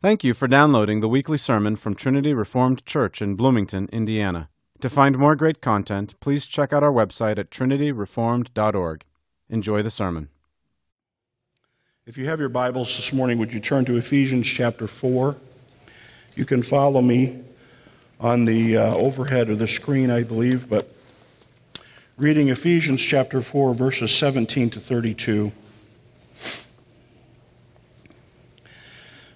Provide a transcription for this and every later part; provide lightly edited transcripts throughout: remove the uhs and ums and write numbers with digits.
Thank you for downloading the weekly sermon from Trinity Reformed Church in Bloomington, Indiana. To find more great content, please check out our website at trinityreformed.org. Enjoy the sermon. If you have your Bibles this morning, would you turn to Ephesians chapter 4? You can follow me on the overhead of the screen, I believe, but reading Ephesians chapter 4, verses 17 to 32.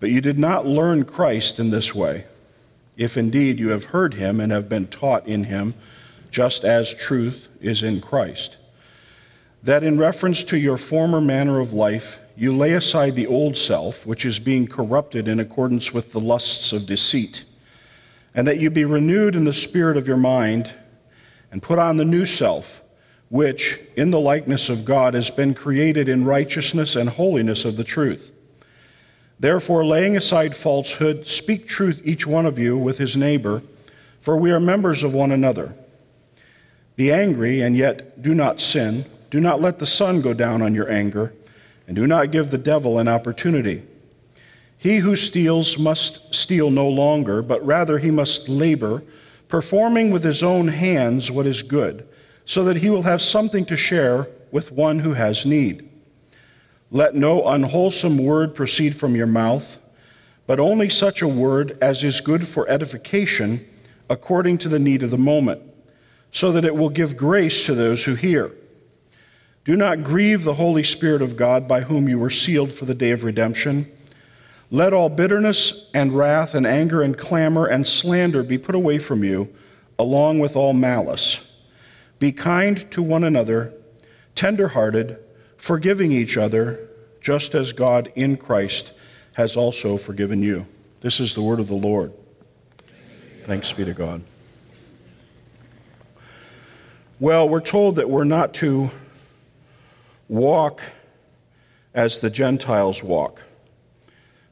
But you did not learn Christ in this way, if indeed you have heard him and have been taught in him, just as truth is in Christ, that in reference to your former manner of life, you lay aside the old self, which is being corrupted in accordance with the lusts of deceit, and that you be renewed in the spirit of your mind, and put on the new self, which, in the likeness of God, has been created in righteousness and holiness of the truth. Therefore, laying aside falsehood, speak truth each one of you with his neighbor, for we are members of one another. Be angry, and yet do not sin. Do not let the sun go down on your anger, and do not give the devil an opportunity. He who steals must steal no longer, but rather he must labor, performing with his own hands what is good, so that he will have something to share with one who has need. Let no unwholesome word proceed from your mouth, but only such a word as is good for edification, according to the need of the moment, so that it will give grace to those who hear. Do not grieve the Holy Spirit of God, by whom you were sealed for the day of redemption. Let all bitterness and wrath and anger and clamor and slander be put away from you, along with all malice. Be kind to one another, tender-hearted, forgiving each other, just as God in Christ has also forgiven you. This is the word of the Lord. Thanks be to God. Well, we're told that we're not to walk as the Gentiles walk,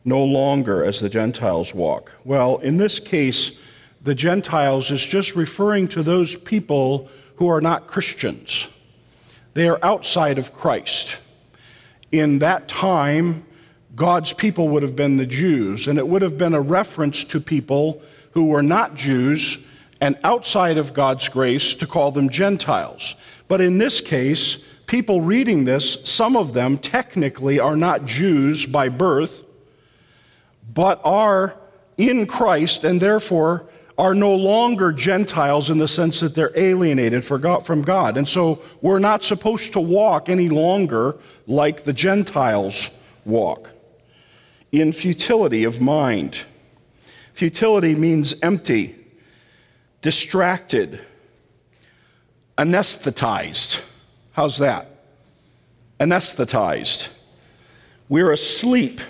no longer as the Gentiles walk. Well, in this case, the Gentiles is just referring to those people who are not Christians. They are outside of Christ. In that time, God's people would have been the Jews, and it would have been a reference to people who were not Jews and outside of God's grace to call them Gentiles. But in this case, people reading this, some of them technically are not Jews by birth, but are in Christ and therefore are no longer Gentiles in the sense that they're alienated from God. And so we're not supposed to walk any longer like the Gentiles walk, in futility of mind. Futility means empty, distracted, anesthetized. How's that? Anesthetized. We're asleep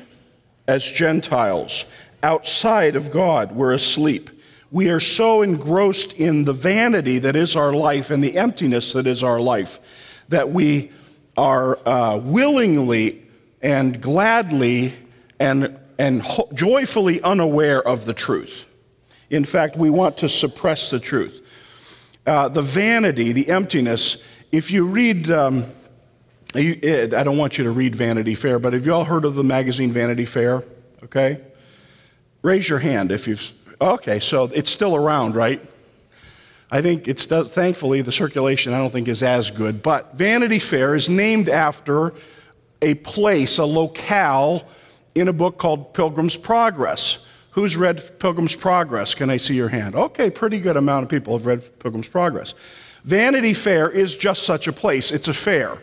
as Gentiles. Outside of God, we're asleep. We are so engrossed in the vanity that is our life and the emptiness that is our life that we are willingly and gladly and joyfully unaware of the truth. In fact, we want to suppress the truth. The vanity, the emptiness, if you read, I don't want you to read Vanity Fair, but have you all heard of the magazine Vanity Fair? Okay? Raise your hand if you've... Okay, so it's still around, right? I think it's, thankfully, the circulation I don't think is as good, but Vanity Fair is named after a place, a locale, in a book called Pilgrim's Progress. Who's read Pilgrim's Progress? Can I see your hand? Okay, pretty good amount of people have read Pilgrim's Progress. Vanity Fair is just such a place. It's a fair.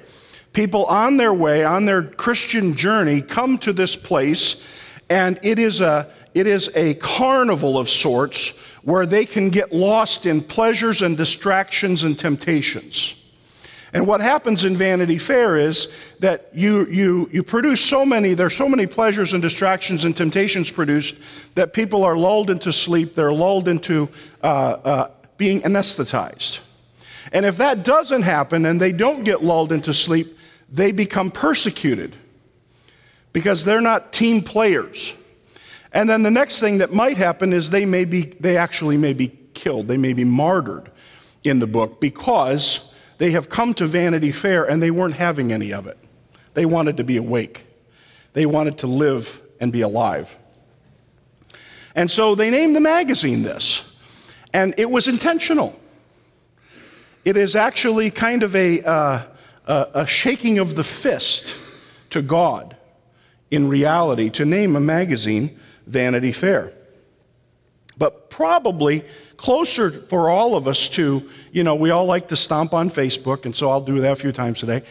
People on their way, on their Christian journey, come to this place, and it is a carnival of sorts where they can get lost in pleasures and distractions and temptations. And what happens in Vanity Fair is that you produce so many, there's so many pleasures and distractions and temptations produced that people are lulled into sleep, they're lulled into being anesthetized. And if that doesn't happen and they don't get lulled into sleep, they become persecuted because they're not team players. And then the next thing that might happen is they actually may be killed, they may be martyred in the book because they have come to Vanity Fair and they weren't having any of it. They wanted to be awake. They wanted to live and be alive. And so they named the magazine this. And it was intentional. It is actually kind of a shaking of the fist to God in reality to name a magazine Vanity Fair. But probably closer for all of us to, you know, we all like to stomp on Facebook, and so I'll do that a few times today.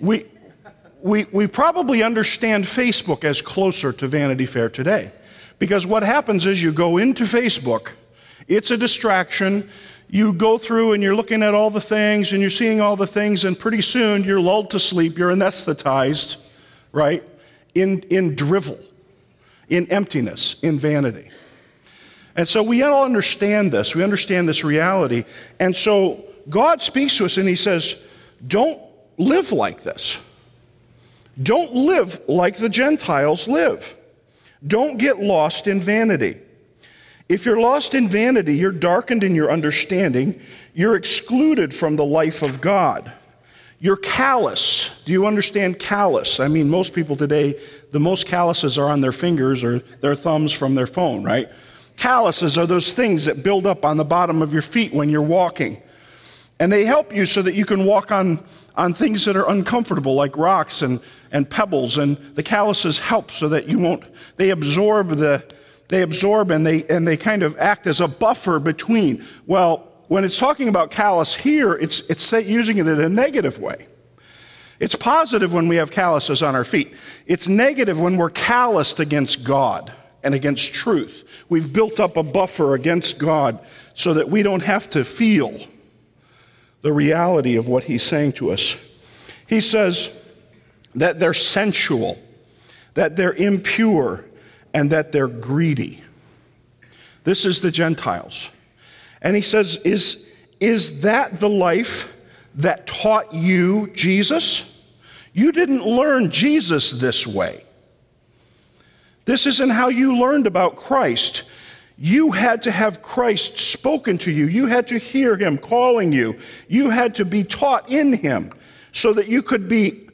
We probably understand Facebook as closer to Vanity Fair today, because what happens is you go into Facebook, it's a distraction, you go through and you're looking at all the things and you're seeing all the things, and pretty soon you're lulled to sleep, you're anesthetized, right, in drivel, in emptiness, in vanity. And so we all understand this. We understand this reality. And so God speaks to us and he says, don't live like this. Don't live like the Gentiles live. Don't get lost in vanity. If you're lost in vanity, you're darkened in your understanding. You're excluded from the life of God. You're callous. Do you understand callous? I mean, most people today, the most calluses are on their fingers or their thumbs from their phone, right? Calluses are those things that build up on the bottom of your feet when you're walking. And they help you so that you can walk on things that are uncomfortable, like rocks and pebbles. And the calluses help so that you won't, they absorb and they kind of act as a buffer between. Well, when it's talking about callous here, it's using it in a negative way. It's positive when we have calluses on our feet. It's negative when we're calloused against God and against truth. We've built up a buffer against God so that we don't have to feel the reality of what he's saying to us. He says that they're sensual, that they're impure, and that they're greedy. This is the Gentiles. And he says, is that the life that taught you Jesus? You didn't learn Jesus this way. This isn't how you learned about Christ. You had to have Christ spoken to you. You had to hear him calling you. You had to be taught in him so that you could be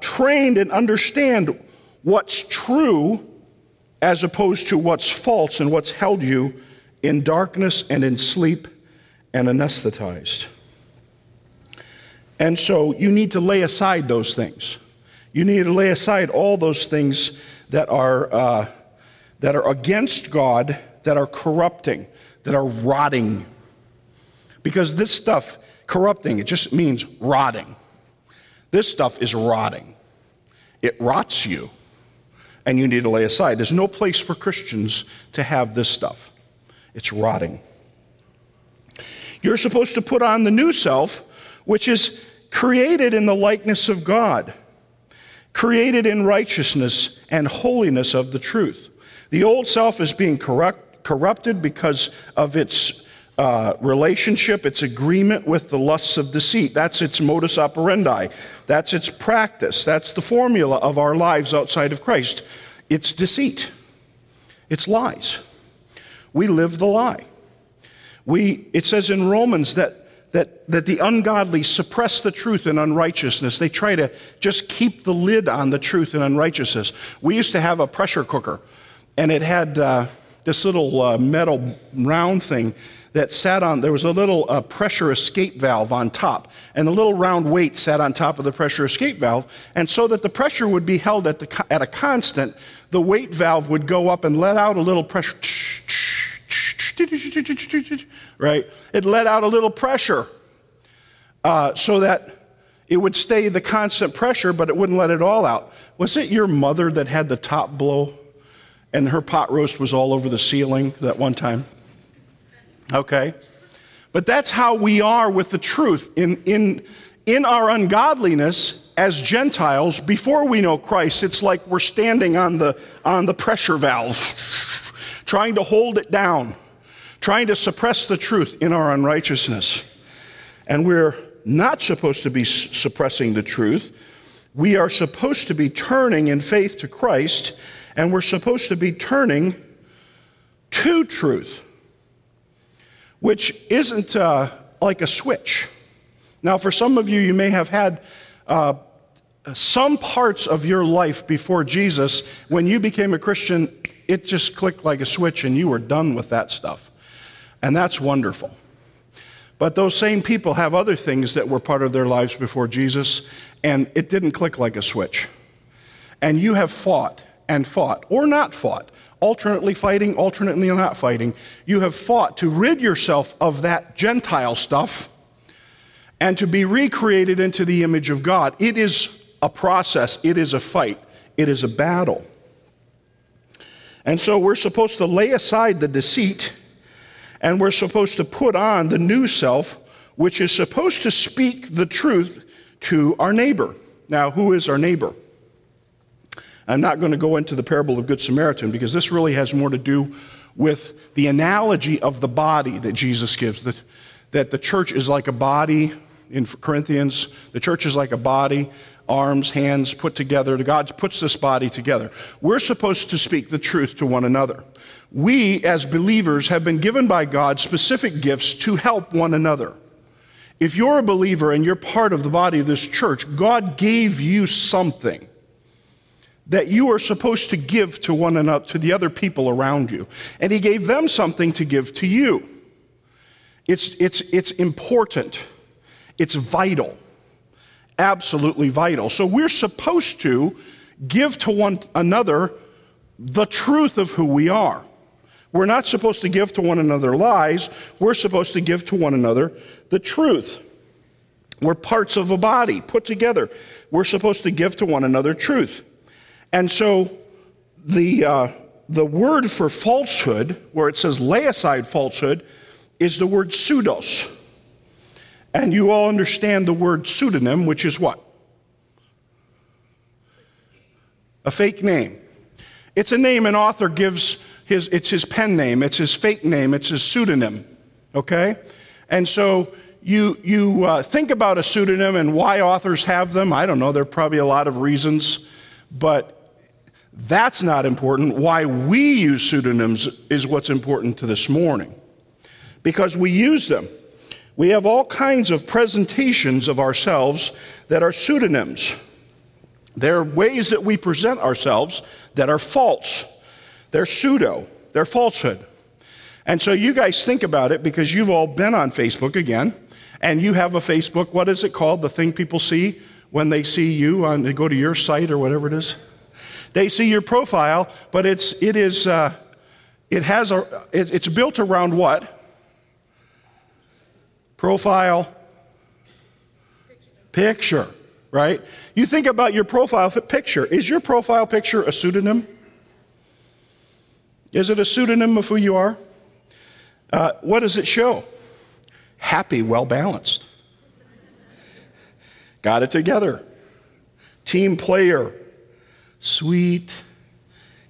trained and understand what's true as opposed to what's false and what's held you in darkness and in sleep and anesthetized. And so you need to lay aside those things. You need to lay aside all those things that are against God, that are corrupting, that are rotting. Because this stuff, corrupting, it just means rotting. This stuff is rotting. It rots you, and you need to lay aside. There's no place for Christians to have this stuff. It's rotting. You're supposed to put on the new self, which is created in the likeness of God, created in righteousness and holiness of the truth. The old self is being corrupted because of its relationship, its agreement with the lusts of deceit. That's its modus operandi. That's its practice. That's the formula of our lives outside of Christ. It's deceit. It's lies. We live the lie. It says in Romans that the ungodly suppress the truth in unrighteousness. They try to just keep the lid on the truth in unrighteousness. We used to have a pressure cooker, and it had this little metal round thing that sat on, there was a little pressure escape valve on top, and the little round weight sat on top of the pressure escape valve, and so that the pressure would be held at a constant, the weight valve would go up and let out a little pressure, right? It let out a little pressure so that it would stay the constant pressure, but it wouldn't let it all out. Was it your mother that had the top blow and her pot roast was all over the ceiling that one time? Okay. But that's how we are with the truth. In in our ungodliness as Gentiles, before we know Christ, it's like we're standing on the pressure valve, trying to hold it down, trying to suppress the truth in our unrighteousness. And we're not supposed to be suppressing the truth. We are supposed to be turning in faith to Christ, and we're supposed to be turning to truth, which isn't like a switch. Now, for some of you, you may have had some parts of your life before Jesus. When you became a Christian, it just clicked like a switch, and you were done with that stuff. And that's wonderful. But those same people have other things that were part of their lives before Jesus, and it didn't click like a switch. And you have fought and fought, or not fought, alternately fighting, alternately not fighting. You have fought to rid yourself of that Gentile stuff and to be recreated into the image of God. It is a process. It is a fight. It is a battle. And so we're supposed to lay aside the deceit, and we're supposed to put on the new self, which is supposed to speak the truth to our neighbor. Now, who is our neighbor? I'm not going to go into the parable of Good Samaritan, because this really has more to do with the analogy of the body that Jesus gives, that the church is like a body. In Corinthians, the church is like a body, arms, hands put together. God puts this body together. We're supposed to speak the truth to one another. We, as believers, have been given by God specific gifts to help one another. If you're a believer and you're part of the body of this church, God gave you something that you are supposed to give to one another, to the other people around you. And he gave them something to give to you. It's important. It's vital. Absolutely vital. So we're supposed to give to one another the truth of who we are. We're not supposed to give to one another lies. We're supposed to give to one another the truth. We're parts of a body put together. We're supposed to give to one another truth. And so the word for falsehood, where it says lay aside falsehood, is the word pseudos. And you all understand the word pseudonym, which is what? A fake name. It's a name an author gives, it's his pen name, it's his fake name, it's his pseudonym, okay? And so you think about a pseudonym and why authors have them. I don't know, there are probably a lot of reasons, but that's not important. Why we use pseudonyms is what's important to this morning, because we use them. We have all kinds of presentations of ourselves that are pseudonyms. They're ways that we present ourselves that are false. They're pseudo. They're falsehood. And so you guys think about it, because you've all been on Facebook again, and you have a Facebook, what is it called, the thing people see when they see you, they go to your site or whatever it is? They see your profile, but it's built around what? Profile, picture, right? You think about your profile picture. Is your profile picture a pseudonym? Is it a pseudonym of who you are? What does it show? Happy, well-balanced. Got it together. Team player. Sweet,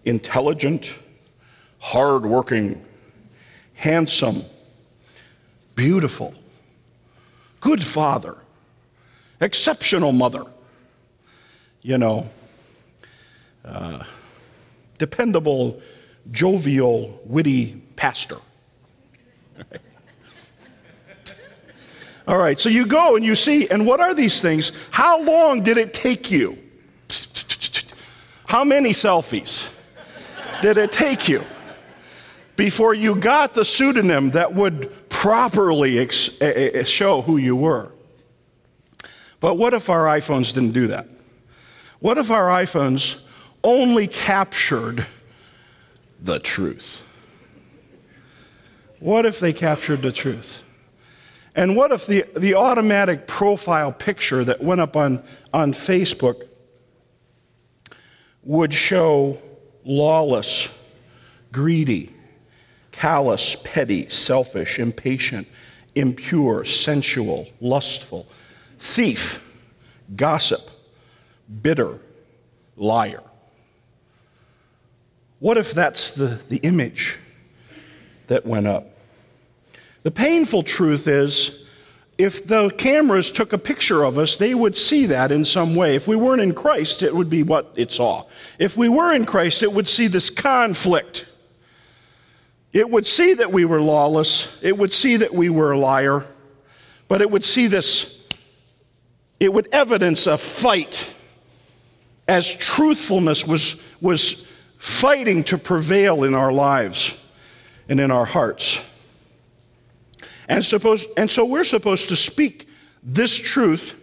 intelligent, hardworking, handsome, beautiful, good father, exceptional mother, dependable, jovial, witty pastor. All right, so you go and you see, and what are these things? How long did it take you? How many selfies did it take you before you got the pseudonym that would properly show who you were? But what if our iPhones didn't do that? What if our iPhones only captured the truth? What if they captured the truth? And what if the automatic profile picture that went up on Facebook would show lawless, greedy, callous, petty, selfish, impatient, impure, sensual, lustful, thief, gossip, bitter, liar. What if that's the image that went up? The painful truth is, if the cameras took a picture of us, they would see that in some way. If we weren't in Christ, it would be what it saw. If we were in Christ, it would see this conflict. It would see that we were lawless. It would see that we were a liar. But it would see this, it would evidence a fight as truthfulness was fighting to prevail in our lives and in our hearts. And so we're supposed to speak this truth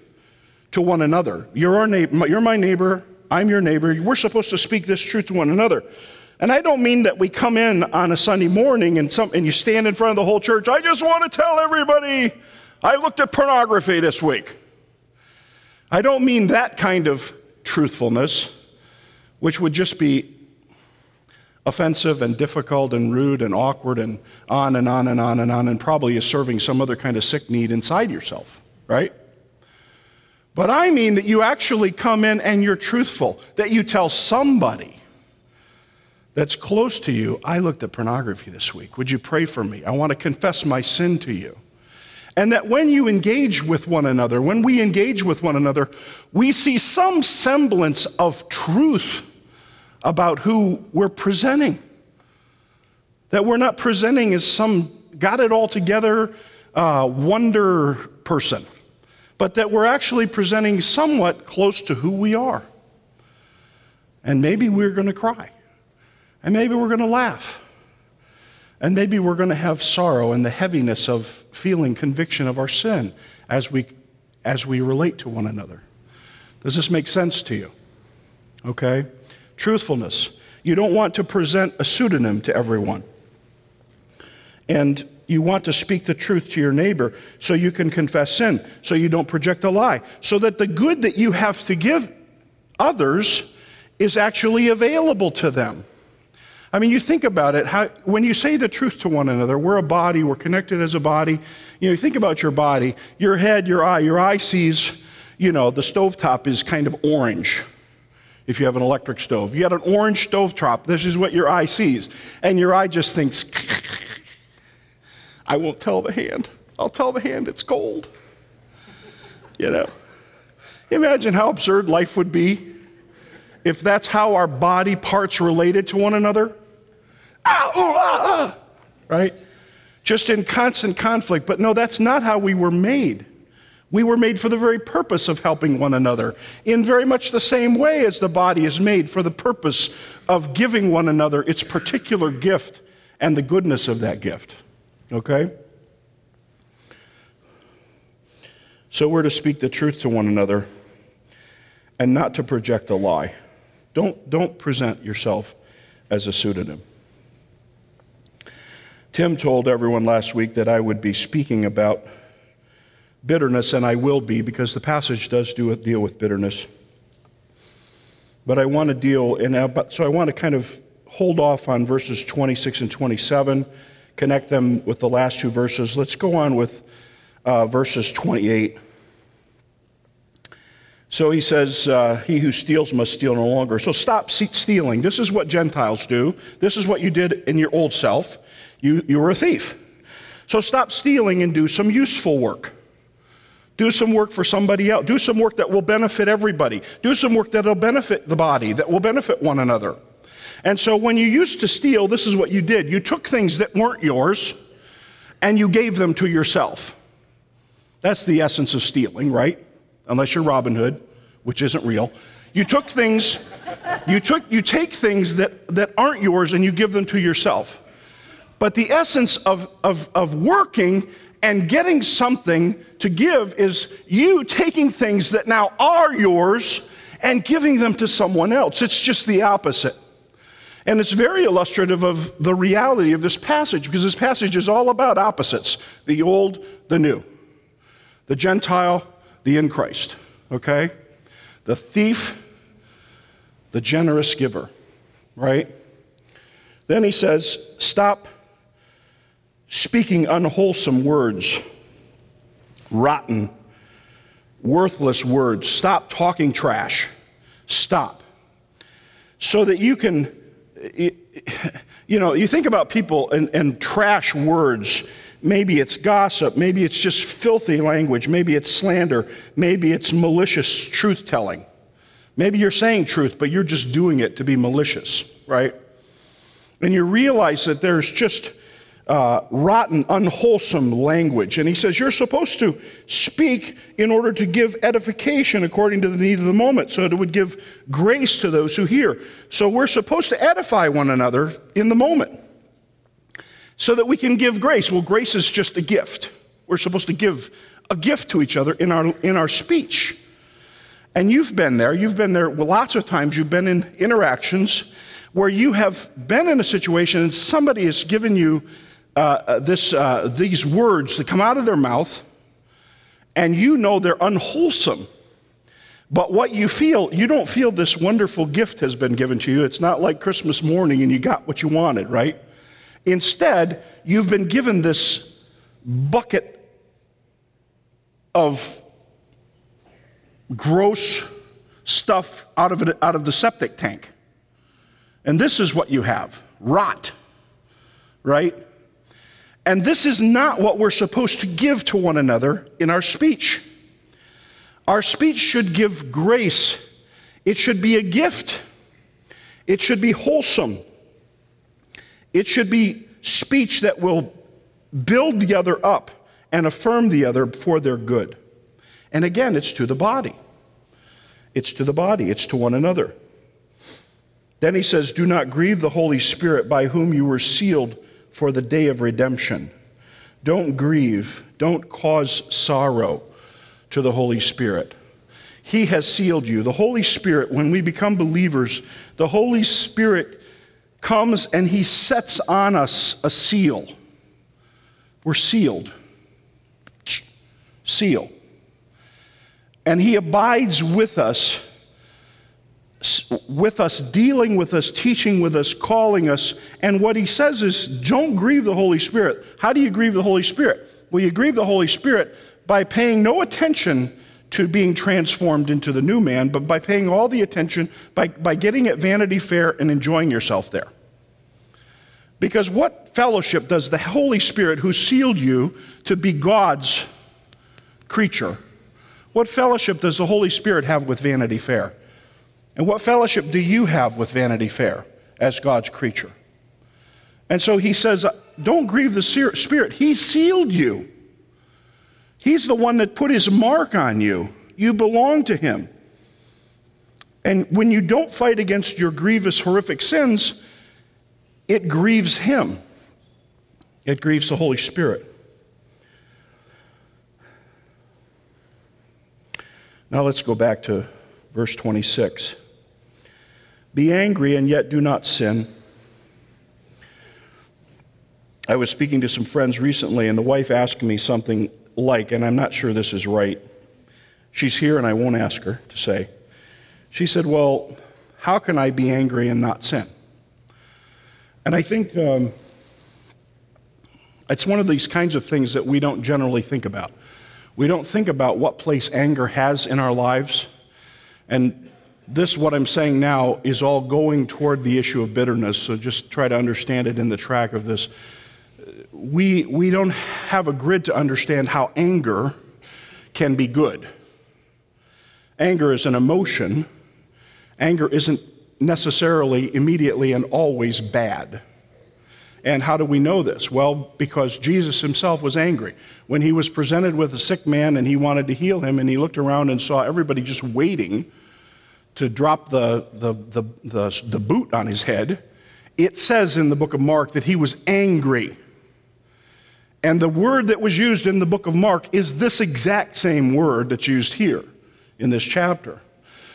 to one another. You're our neighbor, you're my neighbor, I'm your neighbor. We're supposed to speak this truth to one another. And I don't mean that we come in on a Sunday morning and you stand in front of the whole church, I just want to tell everybody I looked at pornography this week. I don't mean that kind of truthfulness, which would just be offensive and difficult and rude and awkward and on and on and on and on, and probably is serving some other kind of sick need inside yourself, right? But I mean that you actually come in and you're truthful, that you tell somebody that's close to you, I looked at pornography this week. Would you pray for me? I want to confess my sin to you. And that when you engage with one another, when we engage with one another, we see some semblance of truth about who we're presenting. That we're not presenting as some got it all together wonder person, but that we're actually presenting somewhat close to who we are. And maybe we're gonna cry, and maybe we're gonna laugh, and maybe we're gonna have sorrow and the heaviness of feeling conviction of our sin as we relate to one another. Does this make sense to you? Okay? Truthfulness. You don't want to present a pseudonym to everyone. And you want to speak the truth to your neighbor so you can confess sin, so you don't project a lie, so that the good that you have to give others is actually available to them. I mean, you think about it, how, when you say the truth to one another, we're a body, we're connected as a body. You know, you think about your body, your head, your eye sees, you know, the stovetop is kind of orange. If you have an electric stove, you got an orange stovetop, this is what your eye sees. And your eye just thinks, I won't tell the hand. I'll tell the hand it's cold. You know, imagine how absurd life would be if that's how our body parts related to one another. Right? Just in constant conflict. But no, that's not how we were made. We were made for the very purpose of helping one another in very much the same way as the body is made for the purpose of giving one another its particular gift and the goodness of that gift, okay? So we're to speak the truth to one another and not to project a lie. Don't present yourself as a pseudonym. Tim told everyone last week that I would be speaking about bitterness, and I will be, because the passage does deal with bitterness. But I want to so I want to kind of hold off on verses 26 and 27, connect them with the last two verses. Let's go on with verses 28. So he says, he who steals must steal no longer. So stop stealing. This is what Gentiles do. This is what you did in your old self. You were a thief. So stop stealing and do some useful work. Do some work for somebody else. Do some work that will benefit everybody. Do some work that will benefit the body, that will benefit one another. And so when you used to steal, this is what you did. You took things that weren't yours, and you gave them to yourself. That's the essence of stealing, right? Unless you're Robin Hood, which isn't real. You took things, you take things that aren't yours, and you give them to yourself. But the essence of working and getting something to give is you taking things that now are yours and giving them to someone else. It's just the opposite. And it's very illustrative of the reality of this passage, because this passage is all about opposites. The old, the new. The Gentile, the in Christ. Okay? The thief, the generous giver. Right? Then he says, stop speaking unwholesome words, rotten worthless words. Stop talking trash. Stop. So that you can, you know, you think about people and trash words. Maybe it's gossip. Maybe it's just filthy language. Maybe it's slander. Maybe it's malicious truth-telling. Maybe you're saying truth, but you're just doing it to be malicious, right? And you realize that there's just rotten, unwholesome language. And he says, you're supposed to speak in order to give edification according to the need of the moment, so that it would give grace to those who hear. So we're supposed to edify one another in the moment so that we can give grace. Well, grace is just a gift. We're supposed to give a gift to each other in our speech. And you've been there lots of times. You've been in interactions where you have been in a situation and somebody has given you these words that come out of their mouth, and you know they're unwholesome. But what you feel, you don't feel this wonderful gift has been given to you. It's not like Christmas morning and you got what you wanted, right? Instead, you've been given this bucket of gross stuff out of the septic tank. And this is what you have, rot, right? And this is not what we're supposed to give to one another in our speech. Our speech should give grace. It should be a gift. It should be wholesome. It should be speech that will build the other up and affirm the other for their good. And again, it's to the body. It's to the body. It's to one another. Then he says, do not grieve the Holy Spirit, by whom you were sealed for the day of redemption. Don't grieve. Don't cause sorrow to the Holy Spirit. He has sealed you. The Holy Spirit, when we become believers, the Holy Spirit comes and he sets on us a seal. We're sealed. Seal. And he abides with us, dealing with us, teaching with us, calling us. And what he says is, don't grieve the Holy Spirit. How do you grieve the Holy Spirit? Well, you grieve the Holy Spirit by paying no attention to being transformed into the new man, but by paying all the attention, by getting at Vanity Fair and enjoying yourself there. Because what fellowship does the Holy Spirit, who sealed you to be God's creature, what fellowship does the Holy Spirit have with Vanity Fair? And what fellowship do you have with Vanity Fair as God's creature? And so he says, don't grieve the Spirit. He sealed you. He's the one that put his mark on you. You belong to him. And when you don't fight against your grievous, horrific sins, it grieves him. It grieves the Holy Spirit. Now let's go back to verse 26. Be angry and yet do not sin. I was speaking to some friends recently, and the wife asked me something like, and I'm not sure this is right. She's here and I won't ask her to say. She said, well, how can I be angry and not sin? And I think it's one of these kinds of things that we don't generally think about. We don't think about what place anger has in our lives. And this, what I'm saying now, is all going toward the issue of bitterness, so just try to understand it in the track of this. We don't have a grid to understand how anger can be good. Anger is an emotion. Anger isn't necessarily immediately and always bad. And how do we know this? Well, because Jesus himself was angry. When he was presented with a sick man and he wanted to heal him, and he looked around and saw everybody just waiting to drop the boot on his head, it says in the book of Mark that he was angry. And the word that was used in the book of Mark is this exact same word that's used here in this chapter.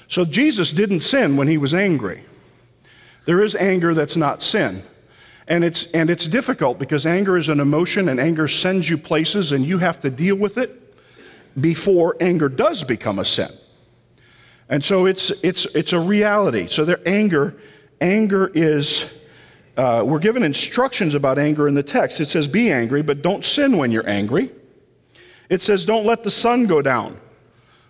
So Jesus didn't sin when he was angry. There is anger that's not sin. And it's difficult, because anger is an emotion, and anger sends you places, and you have to deal with it before anger does become a sin. And so it's a reality. So their anger is, we're given instructions about anger in the text. It says be angry, but don't sin when you're angry. It says don't let the sun go down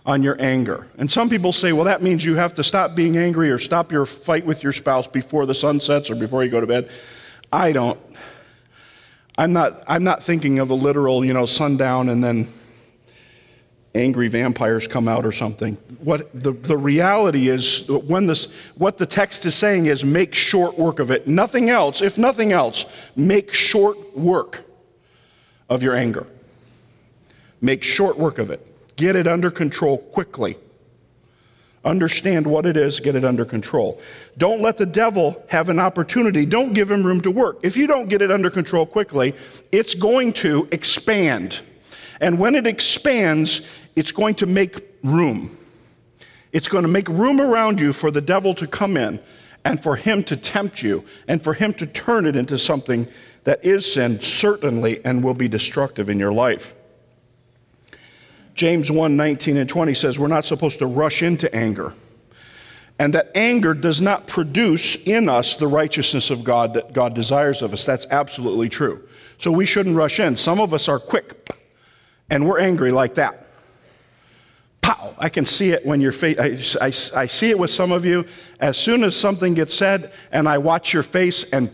on your anger. And some people say, well, that means you have to stop being angry or stop your fight with your spouse before the sun sets or before you go to bed. I'm not thinking of the literal, sundown and then angry vampires come out or something. What the reality is, what the text is saying is make short work of it. Nothing else, if nothing else, make short work of your anger. Make short work of it. Get it under control quickly. Understand what it is, get it under control. Don't let the devil have an opportunity. Don't give him room to work. If you don't get it under control quickly, it's going to expand. And when it expands, it's going to make room. It's going to make room around you for the devil to come in and for him to tempt you and for him to turn it into something that is sin, certainly, and will be destructive in your life. James 1:19 and 20 says we're not supposed to rush into anger, and that anger does not produce in us the righteousness of God that God desires of us. That's absolutely true. So we shouldn't rush in. Some of us are quick, and we're angry like that. Pow! I can see it when your face. I see it with some of you. As soon as something gets said, and I watch your face, and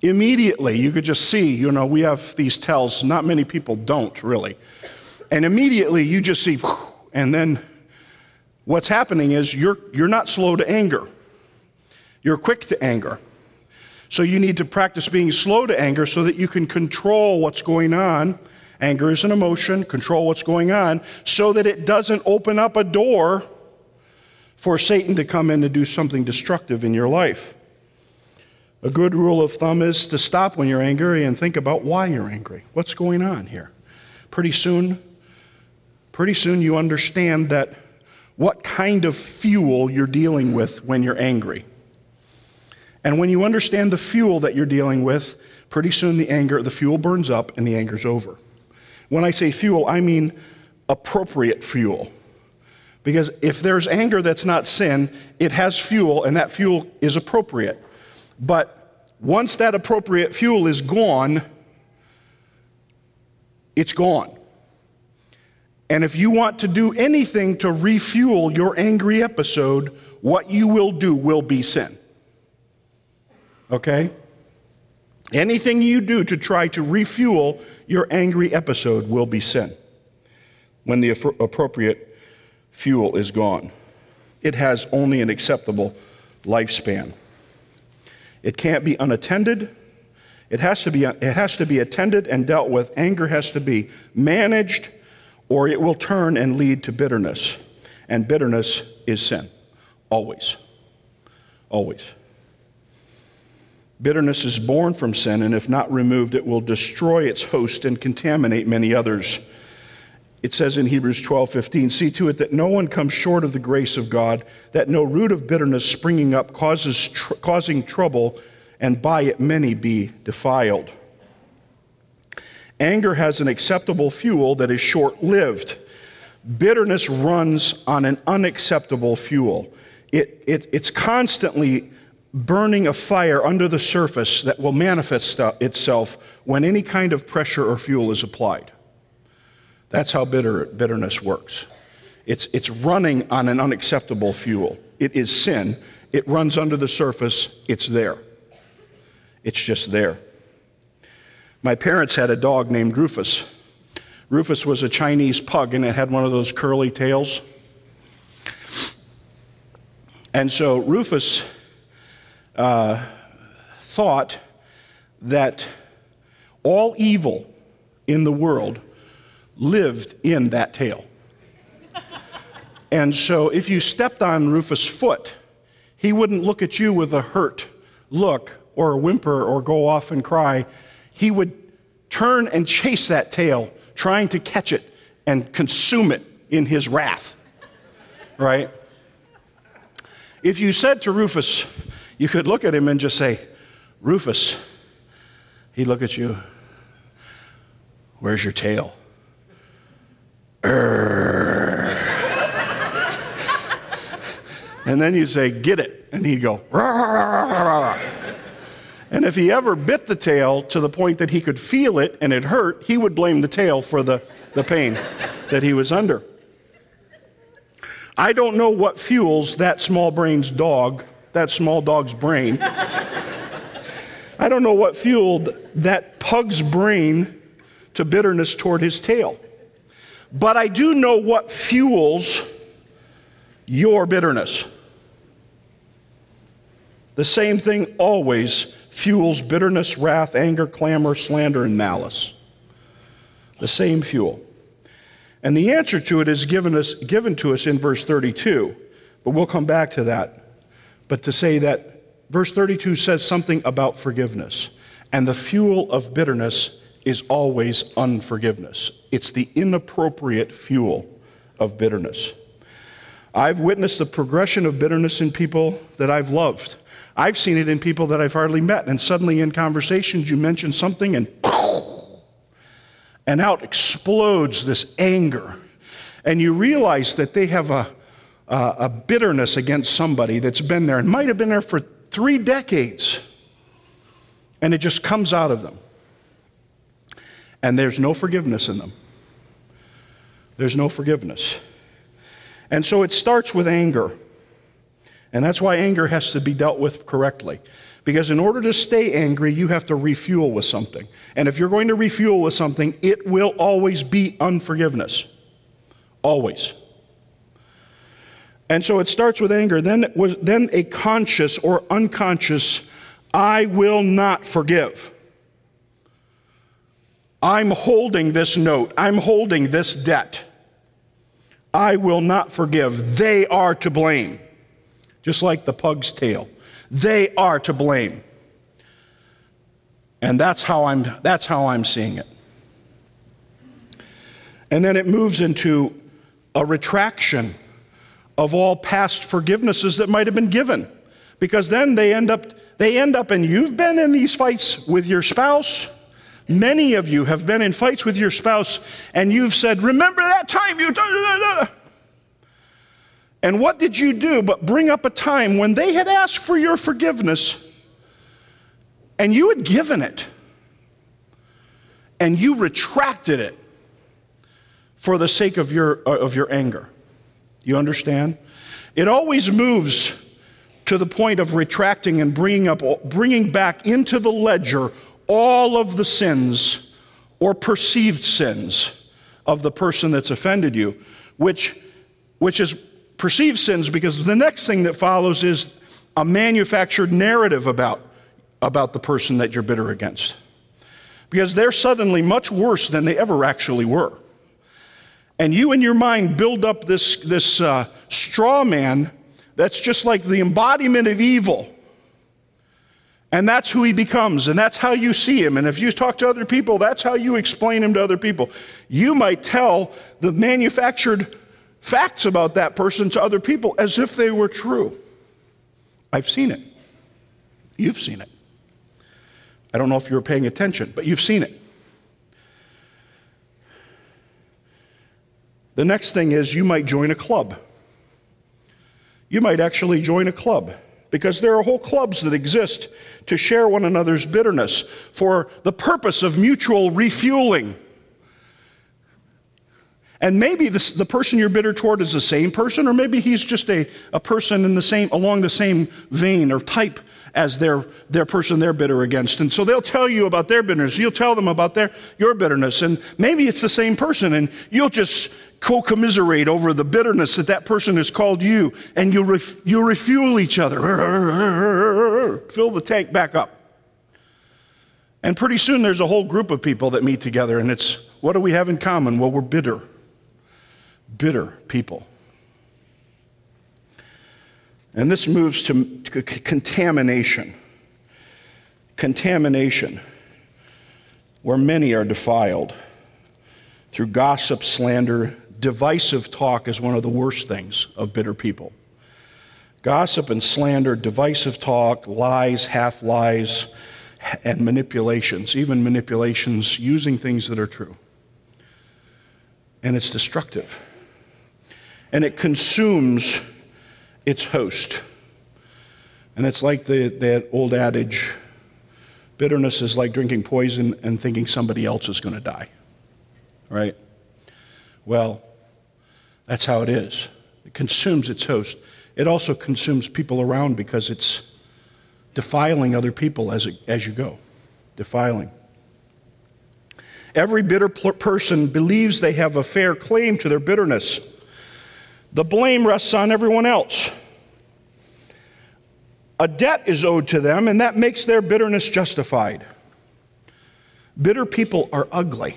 immediately you could just see. We have these tells. Not many people don't really. And immediately you just see, and then what's happening is you're not slow to anger. You're quick to anger. So you need to practice being slow to anger so that you can control what's going on. Anger is an emotion. Control what's going on so that it doesn't open up a door for Satan to come in and do something destructive in your life. A good rule of thumb is to stop when you're angry and think about why you're angry. What's going on here? Pretty soon you understand that what kind of fuel you're dealing with when you're angry. And when you understand the fuel that you're dealing with, pretty soon the fuel burns up and the anger's over. When I say fuel, I mean appropriate fuel. Because if there's anger that's not sin, it has fuel and that fuel is appropriate. But once that appropriate fuel is gone, it's gone. And if you want to do anything to refuel your angry episode, what you will do will be sin. Okay? Anything you do to try to refuel your angry episode will be sin when the appropriate fuel is gone. It has only an acceptable lifespan. It can't be unattended. It has to be attended and dealt with. Anger has to be managed, or it will turn and lead to bitterness. And bitterness is sin, always, always. Bitterness is born from sin, and if not removed, it will destroy its host and contaminate many others. It says in Hebrews 12:15, see to it that no one comes short of the grace of God, that no root of bitterness springing up causing trouble, and by it many be defiled. Anger has an acceptable fuel that is short-lived. Bitterness runs on an unacceptable fuel. It's constantly burning a fire under the surface that will manifest itself when any kind of pressure or fuel is applied. That's how bitterness works. It's running on an unacceptable fuel. It is sin. It runs under the surface. It's there. It's just there. My parents had a dog named Rufus. Rufus was a Chinese pug, and it had one of those curly tails. And so Rufus thought that all evil in the world lived in that tail. And so if you stepped on Rufus' foot, he wouldn't look at you with a hurt look or a whimper or go off and cry. He would turn and chase that tail, trying to catch it and consume it in his wrath, right? If you said to Rufus, you could look at him and just say, Rufus, he'd look at you, where's your tail? And then you say, get it. And he'd go, and if he ever bit the tail to the point that he could feel it and it hurt, he would blame the tail for the pain that he was under. I don't know what fuels that small dog's brain. I don't know what fueled that pug's brain to bitterness toward his tail. But I do know what fuels your bitterness. The same thing always fuels bitterness, wrath, anger, clamor, slander, and malice. The same fuel. And the answer to it is given to us in verse 32. But we'll come back to that. But to say that verse 32 says something about forgiveness. And the fuel of bitterness is always unforgiveness. It's the inappropriate fuel of bitterness. I've witnessed the progression of bitterness in people that I've loved. I've seen it in people that I've hardly met. And suddenly in conversations you mention something and out explodes this anger. And you realize that they have a bitterness against somebody that's been there and might have been there for 3 decades. And it just comes out of them. And there's no forgiveness in them. There's no forgiveness. And so it starts with anger. And that's why anger has to be dealt with correctly. Because in order to stay angry, you have to refuel with something. And if you're going to refuel with something, it will always be unforgiveness. Always. And so it starts with anger. Then a conscious or unconscious, I will not forgive. I'm holding this note. I'm holding this debt. I will not forgive. They are to blame. Just like the pug's tail. They are to blame. And that's how I'm seeing it. And then it moves into a retraction of all past forgivenesses that might have been given. Because then they end up, and you've been in these fights with your spouse. Many of you have been in fights with your spouse, and you've said, remember that time you... And what did you do but bring up a time when they had asked for your forgiveness and you had given it and you retracted it for the sake of your anger? You understand? It always moves to the point of retracting and bringing back into the ledger all of the sins or perceived sins of the person that's offended you, which is... perceived sins, because the next thing that follows is a manufactured narrative about the person that you're bitter against. Because they're suddenly much worse than they ever actually were. And you in your mind build up this straw man that's just like the embodiment of evil. And that's who he becomes, and that's how you see him. And if you talk to other people, that's how you explain him to other people. You might tell the manufactured facts about that person to other people as if they were true. I've seen it. You've seen it. I don't know if you're paying attention, but you've seen it. The next thing is you might join a club. You might actually join a club, because there are whole clubs that exist to share one another's bitterness for the purpose of mutual refueling. And maybe the person you're bitter toward is the same person, or maybe he's just a person along the same vein or type as their person they're bitter against. And so they'll tell you about their bitterness. You'll tell them about your bitterness. And maybe it's the same person, and you'll just co-commiserate over the bitterness that person has called you, and you'll refuel each other. Fill the tank back up. And pretty soon there's a whole group of people that meet together, and it's, what do we have in common? Well, we're bitter. Bitter people. And this moves to contamination. Contamination, where many are defiled through gossip, slander. Divisive talk is one of the worst things of bitter people. Gossip and slander, divisive talk, lies, half-lies, and manipulations, even manipulations using things that are true. And it's destructive. And it consumes its host. And it's like that old adage, bitterness is like drinking poison and thinking somebody else is going to die. Right? Well, that's how it is. It consumes its host. It also consumes people around because it's defiling other people as you go. Defiling. Every bitter person believes they have a fair claim to their bitterness. The blame rests on everyone else. A debt is owed to them, and that makes their bitterness justified. Bitter people are ugly.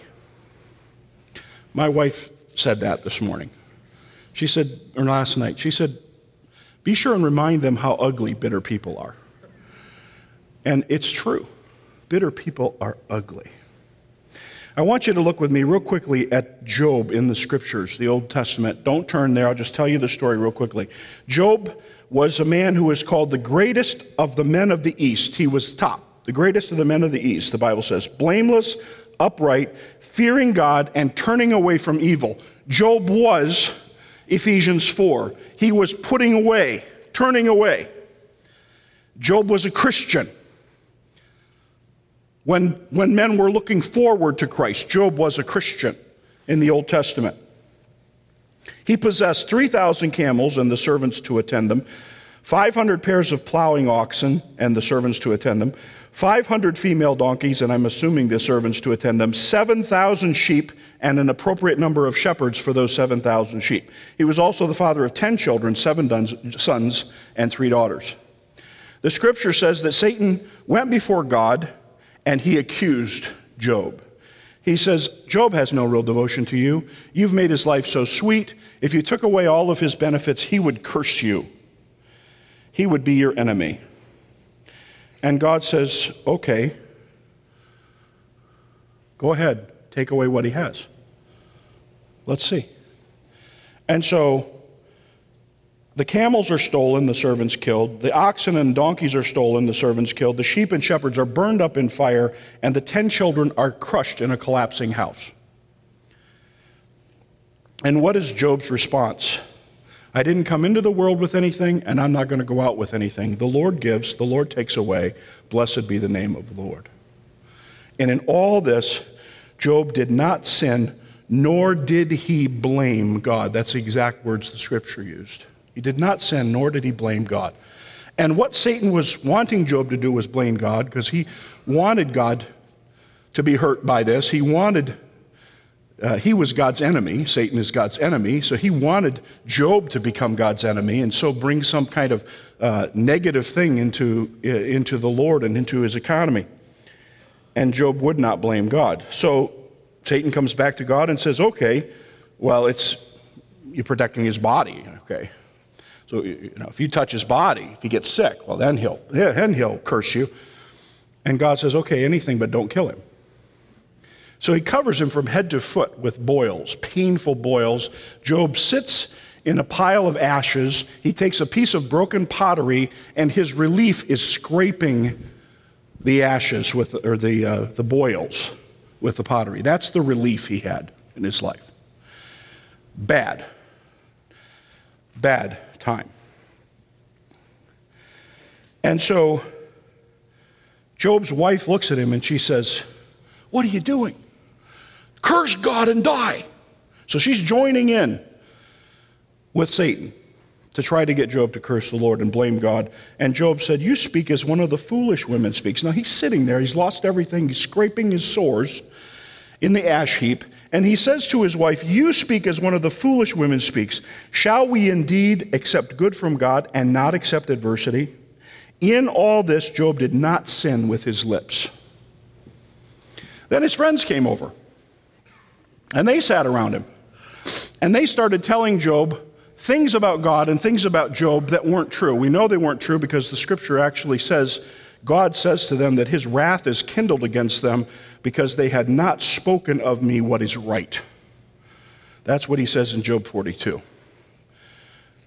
My wife said that this morning. She said, or last night, she said, be sure and remind them how ugly bitter people are. And it's true. Bitter people are ugly. I want you to look with me real quickly at Job in the Scriptures, the Old Testament. Don't turn there. I'll just tell you the story real quickly. Job was a man who was called the greatest of the men of the East. He was top, the greatest of the men of the East, the Bible says. Blameless, upright, fearing God, and turning away from evil. Job was, Ephesians 4, he was putting away, turning away. Job was a Christian. When men were looking forward to Christ, Job was a Christian in the Old Testament. He possessed 3,000 camels and the servants to attend them, 500 pairs of plowing oxen and the servants to attend them, 500 female donkeys, and I'm assuming the servants to attend them, 7,000 sheep, and an appropriate number of shepherds for those 7,000 sheep. He was also the father of 10 children, 7 sons, and 3 daughters. The Scripture says that Satan went before God, and he accused Job. He says, Job has no real devotion to you. You've made his life so sweet. If you took away all of his benefits, he would curse you. He would be your enemy. And God says, okay, go ahead, take away what he has. Let's see. And so the camels are stolen, the servants killed. The oxen and donkeys are stolen, the servants killed. The sheep and shepherds are burned up in fire, and the 10 children are crushed in a collapsing house. And what is Job's response? I didn't come into the world with anything, and I'm not going to go out with anything. The Lord gives, the Lord takes away. Blessed be the name of the Lord. And in all this, Job did not sin, nor did he blame God. That's the exact words the Scripture used. He did not sin, nor did he blame God. And what Satan was wanting Job to do was blame God, because he wanted God to be hurt by this. He was God's enemy. Satan is God's enemy. So he wanted Job to become God's enemy and so bring some kind of negative thing into the Lord and into his economy. And Job would not blame God. So Satan comes back to God and says, okay, well, you're protecting his body, okay? So, if you touch his body, if he gets sick, well, then he'll curse you. And God says, okay, anything but don't kill him. So he covers him from head to foot with boils, painful boils. Job sits in a pile of ashes. He takes a piece of broken pottery, and his relief is scraping the ashes the boils with the pottery. That's the relief he had in his life. Bad time. And so Job's wife looks at him and she says, what are you doing? Curse God and die. So she's joining in with Satan to try to get Job to curse the Lord and blame God. And Job said, you speak as one of the foolish women speaks. Now he's sitting there. He's lost everything. He's scraping his sores in the ash heap. And he says to his wife, you speak as one of the foolish women speaks. Shall we indeed accept good from God and not accept adversity? In all this, Job did not sin with his lips. Then his friends came over. And they sat around him. And they started telling Job things about God and things about Job that weren't true. We know they weren't true because the Scripture actually says, God says to them that his wrath is kindled against them because they had not spoken of me what is right. That's what he says in Job 42.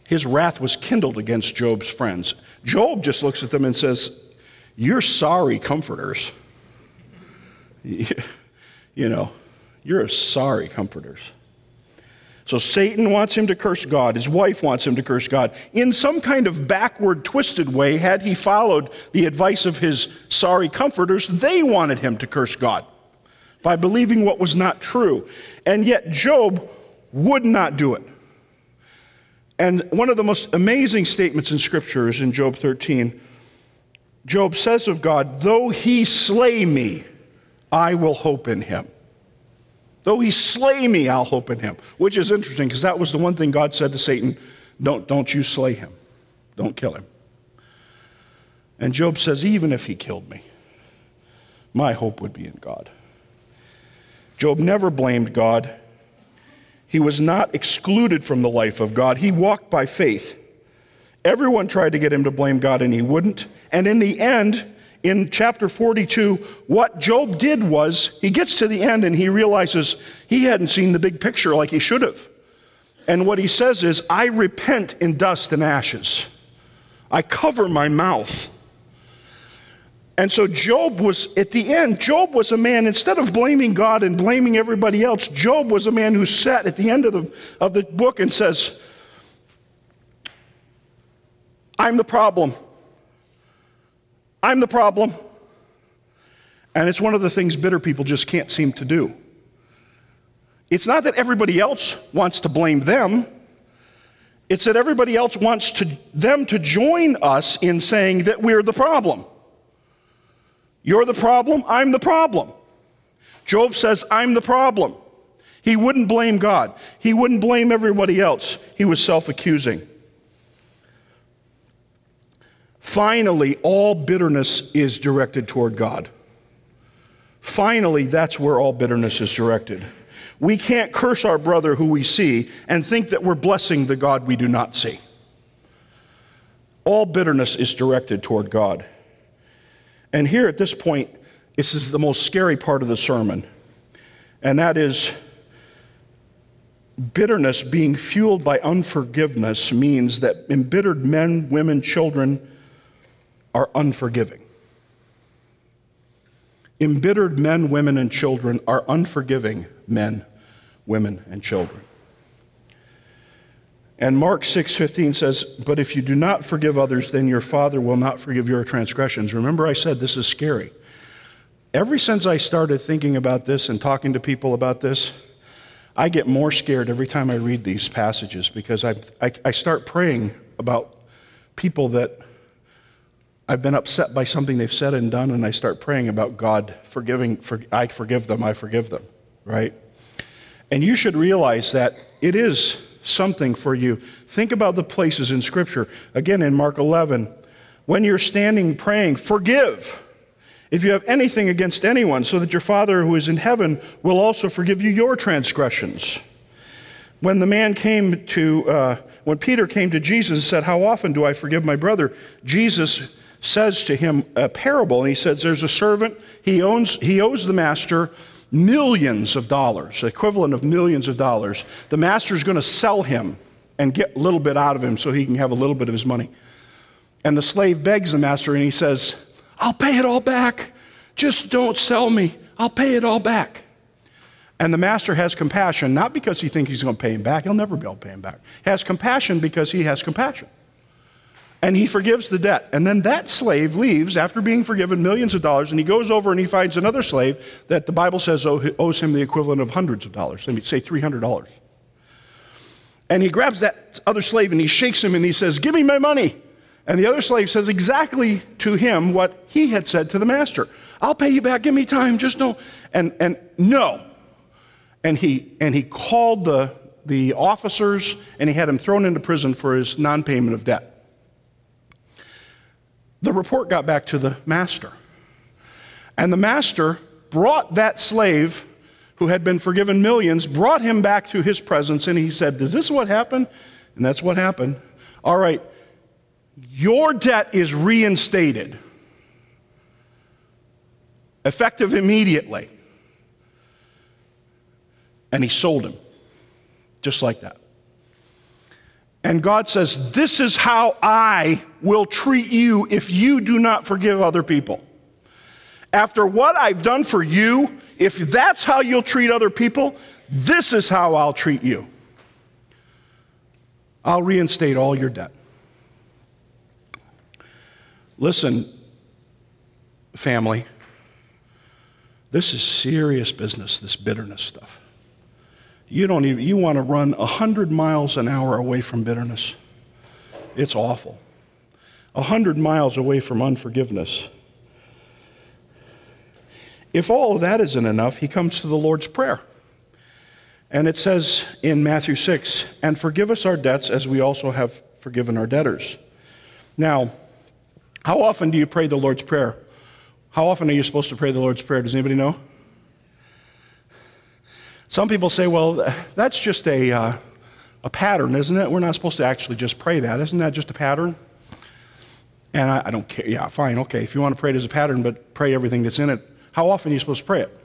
His wrath was kindled against Job's friends. Job just looks at them and says, you're sorry comforters. You're sorry comforters. So Satan wants him to curse God. His wife wants him to curse God. In some kind of backward, twisted way, had he followed the advice of his sorry comforters, they wanted him to curse God by believing what was not true. And yet Job would not do it. And one of the most amazing statements in Scripture is in Job 13. Job says of God, though he slay me, I will hope in him. Though he slay me, I'll hope in him. Which is interesting, because that was the one thing God said to Satan, don't you slay him. Don't kill him. And Job says, even if he killed me, my hope would be in God. Job never blamed God. He was not excluded from the life of God. He walked by faith. Everyone tried to get him to blame God, and he wouldn't. And in the end, in chapter 42, what Job did was, he gets to the end and he realizes he hadn't seen the big picture like he should have. And what he says is, I repent in dust and ashes. I cover my mouth. And so Job was, at the end, Job was a man, instead of blaming God and blaming everybody else, Job was a man who sat at the end of the book and says, I'm the problem. I'm the problem. And it's one of the things bitter people just can't seem to do. It's not that everybody else wants to blame them. It's that everybody else wants them to join us in saying that we're the problem. You're the problem, I'm the problem. Job says, I'm the problem. He wouldn't blame God. He wouldn't blame everybody else. He was self-accusing. Finally, all bitterness is directed toward God. Finally, that's where all bitterness is directed. We can't curse our brother who we see and think that we're blessing the God we do not see. All bitterness is directed toward God. And here at this point, this is the most scary part of the sermon, and that is bitterness being fueled by unforgiveness means that embittered men, women, children are unforgiving. Embittered men, women, and children are unforgiving men, women, and children. And Mark 6:15 says, but if you do not forgive others, then your Father will not forgive your transgressions. Remember I said this is scary. Ever since I started thinking about this and talking to people about this, I get more scared every time I read these passages, because I start praying about people that I've been upset by something they've said and done, and I start praying about God forgiving, I forgive them, right? And you should realize that it is something for you. Think about the places in Scripture. Again, in Mark 11, when you're standing praying, forgive if you have anything against anyone, so that your Father who is in heaven will also forgive you your transgressions. When the man came to, when Peter came to Jesus and said, how often do I forgive my brother? Jesus says to him a parable, and he says, there's a servant, he owes the master millions of dollars, the equivalent of millions of dollars. The master's going to sell him and get a little bit out of him so he can have a little bit of his money. And the slave begs the master, and he says, I'll pay it all back. Just don't sell me. I'll pay it all back. And the master has compassion, not because he thinks he's going to pay him back. He'll never be able to pay him back. He has compassion because he has compassion. And he forgives the debt. And then that slave leaves after being forgiven millions of dollars, and he goes over and he finds another slave that the Bible says owes him the equivalent of hundreds of dollars, say $300. And he grabs that other slave and he shakes him and he says, give me my money. And the other slave says exactly to him what he had said to the master. I'll pay you back, give me time, just don't. And no. And he called the officers, and he had him thrown into prison for his non-payment of debt. The report got back to the master. And the master brought that slave who had been forgiven millions, brought him back to his presence, and he said, is this what happened? And that's what happened. All right, your debt is reinstated, effective immediately. And he sold him, just like that. And God says, this is how I will treat you if you do not forgive other people. After what I've done for you, if that's how you'll treat other people, this is how I'll treat you. I'll reinstate all your debt. Listen, family, this is serious business, this bitterness stuff. You want to run 100 miles an hour away from bitterness. It's awful. 100 miles away from unforgiveness. If all of that isn't enough, he comes to the Lord's Prayer. And it says in Matthew 6, "And forgive us our debts as we also have forgiven our debtors." Now, how often do you pray the Lord's Prayer? How often are you supposed to pray the Lord's Prayer? Does anybody know? Some people say, well, that's just a pattern, isn't it? We're not supposed to actually just pray that. Isn't that just a pattern? And I don't care. Yeah, fine, okay. If you want to pray it as a pattern, but pray everything that's in it. How often are you supposed to pray it?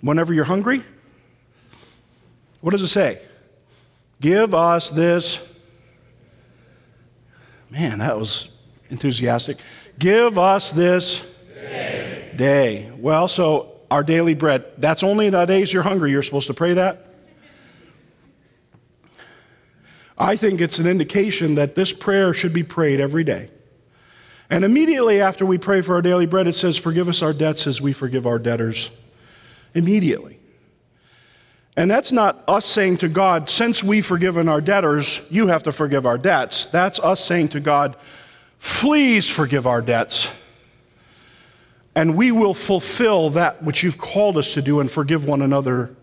Whenever you're hungry? What does it say? Give us this. Man, that was enthusiastic. Give us this day. Well, so our daily bread, that's only the days you're hungry. You're supposed to pray that? I think it's an indication that this prayer should be prayed every day. And immediately after we pray for our daily bread, it says, forgive us our debts as we forgive our debtors. Immediately. And that's not us saying to God, since we've forgiven our debtors, you have to forgive our debts. That's us saying to God, please forgive our debts. And we will fulfill that which you've called us to do and forgive one another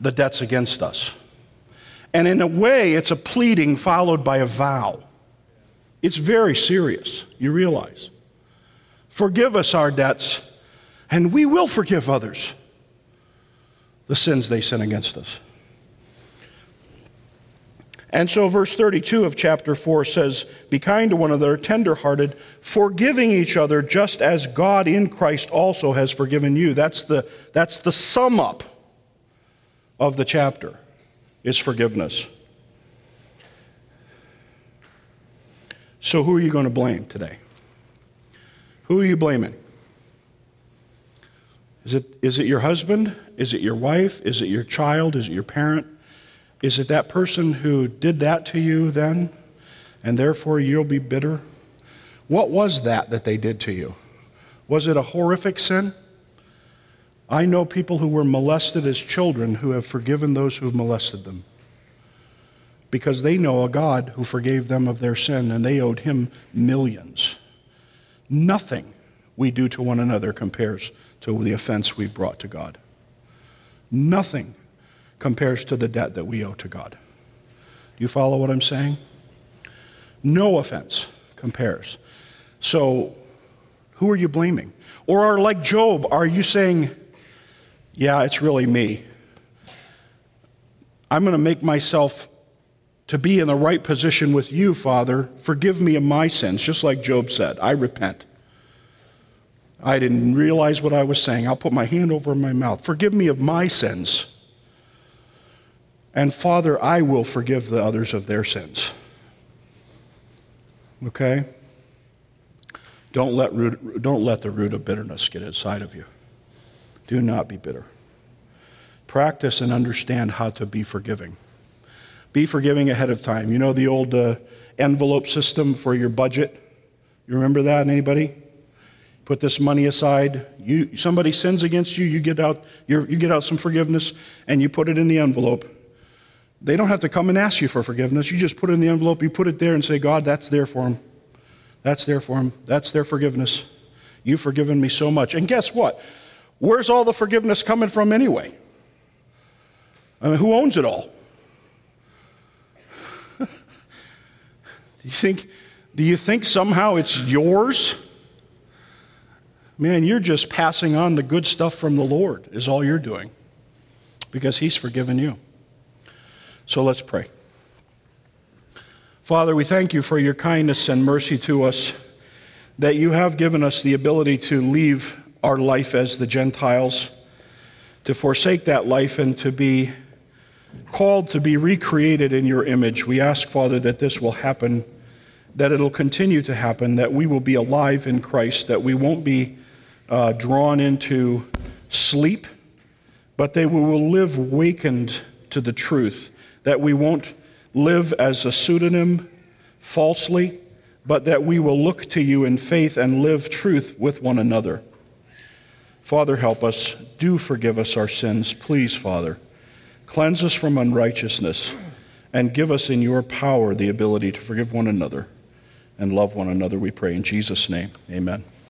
the debts against us. And in a way, it's a pleading followed by a vow. It's very serious, you realize. Forgive us our debts, and we will forgive others the sins they sin against us. And so verse 32 of chapter 4 says, be kind to one another, tender-hearted, forgiving each other just as God in Christ also has forgiven you. That's the sum up of the chapter, is forgiveness. So who are you going to blame today? Who are you blaming? Is it your husband? Is it your wife? Is it your child? Is it your parent? Is it that person who did that to you then, and therefore you'll be bitter? What was that they did to you? Was it a horrific sin? I know people who were molested as children who have forgiven those who have molested them because they know a God who forgave them of their sin, and they owed him millions. Nothing we do to one another compares to the offense we've brought to God. Nothing compares to the debt that we owe to God. Do you follow what I'm saying? No offense compares. So, who are you blaming? Or are like Job, are you saying, yeah, it's really me. I'm going to make myself to be in the right position with you, Father. Forgive me of my sins, just like Job said. I repent. I didn't realize what I was saying. I'll put my hand over my mouth. Forgive me of my sins. And Father, I will forgive the others of their sins. Okay? Don't let the root of bitterness get inside of you. Do not be bitter. Practice and understand how to be forgiving. Be forgiving ahead of time. You know the old envelope system for your budget? You remember that, anybody? Put this money aside. Somebody sins against you, you get out some forgiveness, and you put it in the envelope. They don't have to come and ask you for forgiveness. You just put it in the envelope, you put it there and say, God, that's there for them. That's there for them. That's their forgiveness. You've forgiven me so much. And guess what? Where's all the forgiveness coming from anyway? I mean, who owns it all? Do you think somehow it's yours? Man, you're just passing on the good stuff from the Lord is all you're doing because he's forgiven you. So let's pray. Father, we thank you for your kindness and mercy to us, that you have given us the ability to leave our life as the Gentiles, to forsake that life and to be called to be recreated in your image. We ask, Father, that this will happen, that it'll continue to happen, that we will be alive in Christ, that we won't be drawn into sleep, but that we will live wakened to the truth, that we won't live as a pseudonym falsely, but that we will look to you in faith and live truth with one another. Father, help us. Do forgive us our sins, please, Father. Cleanse us from unrighteousness, and give us in your power the ability to forgive one another and love one another, we pray in Jesus' name. Amen.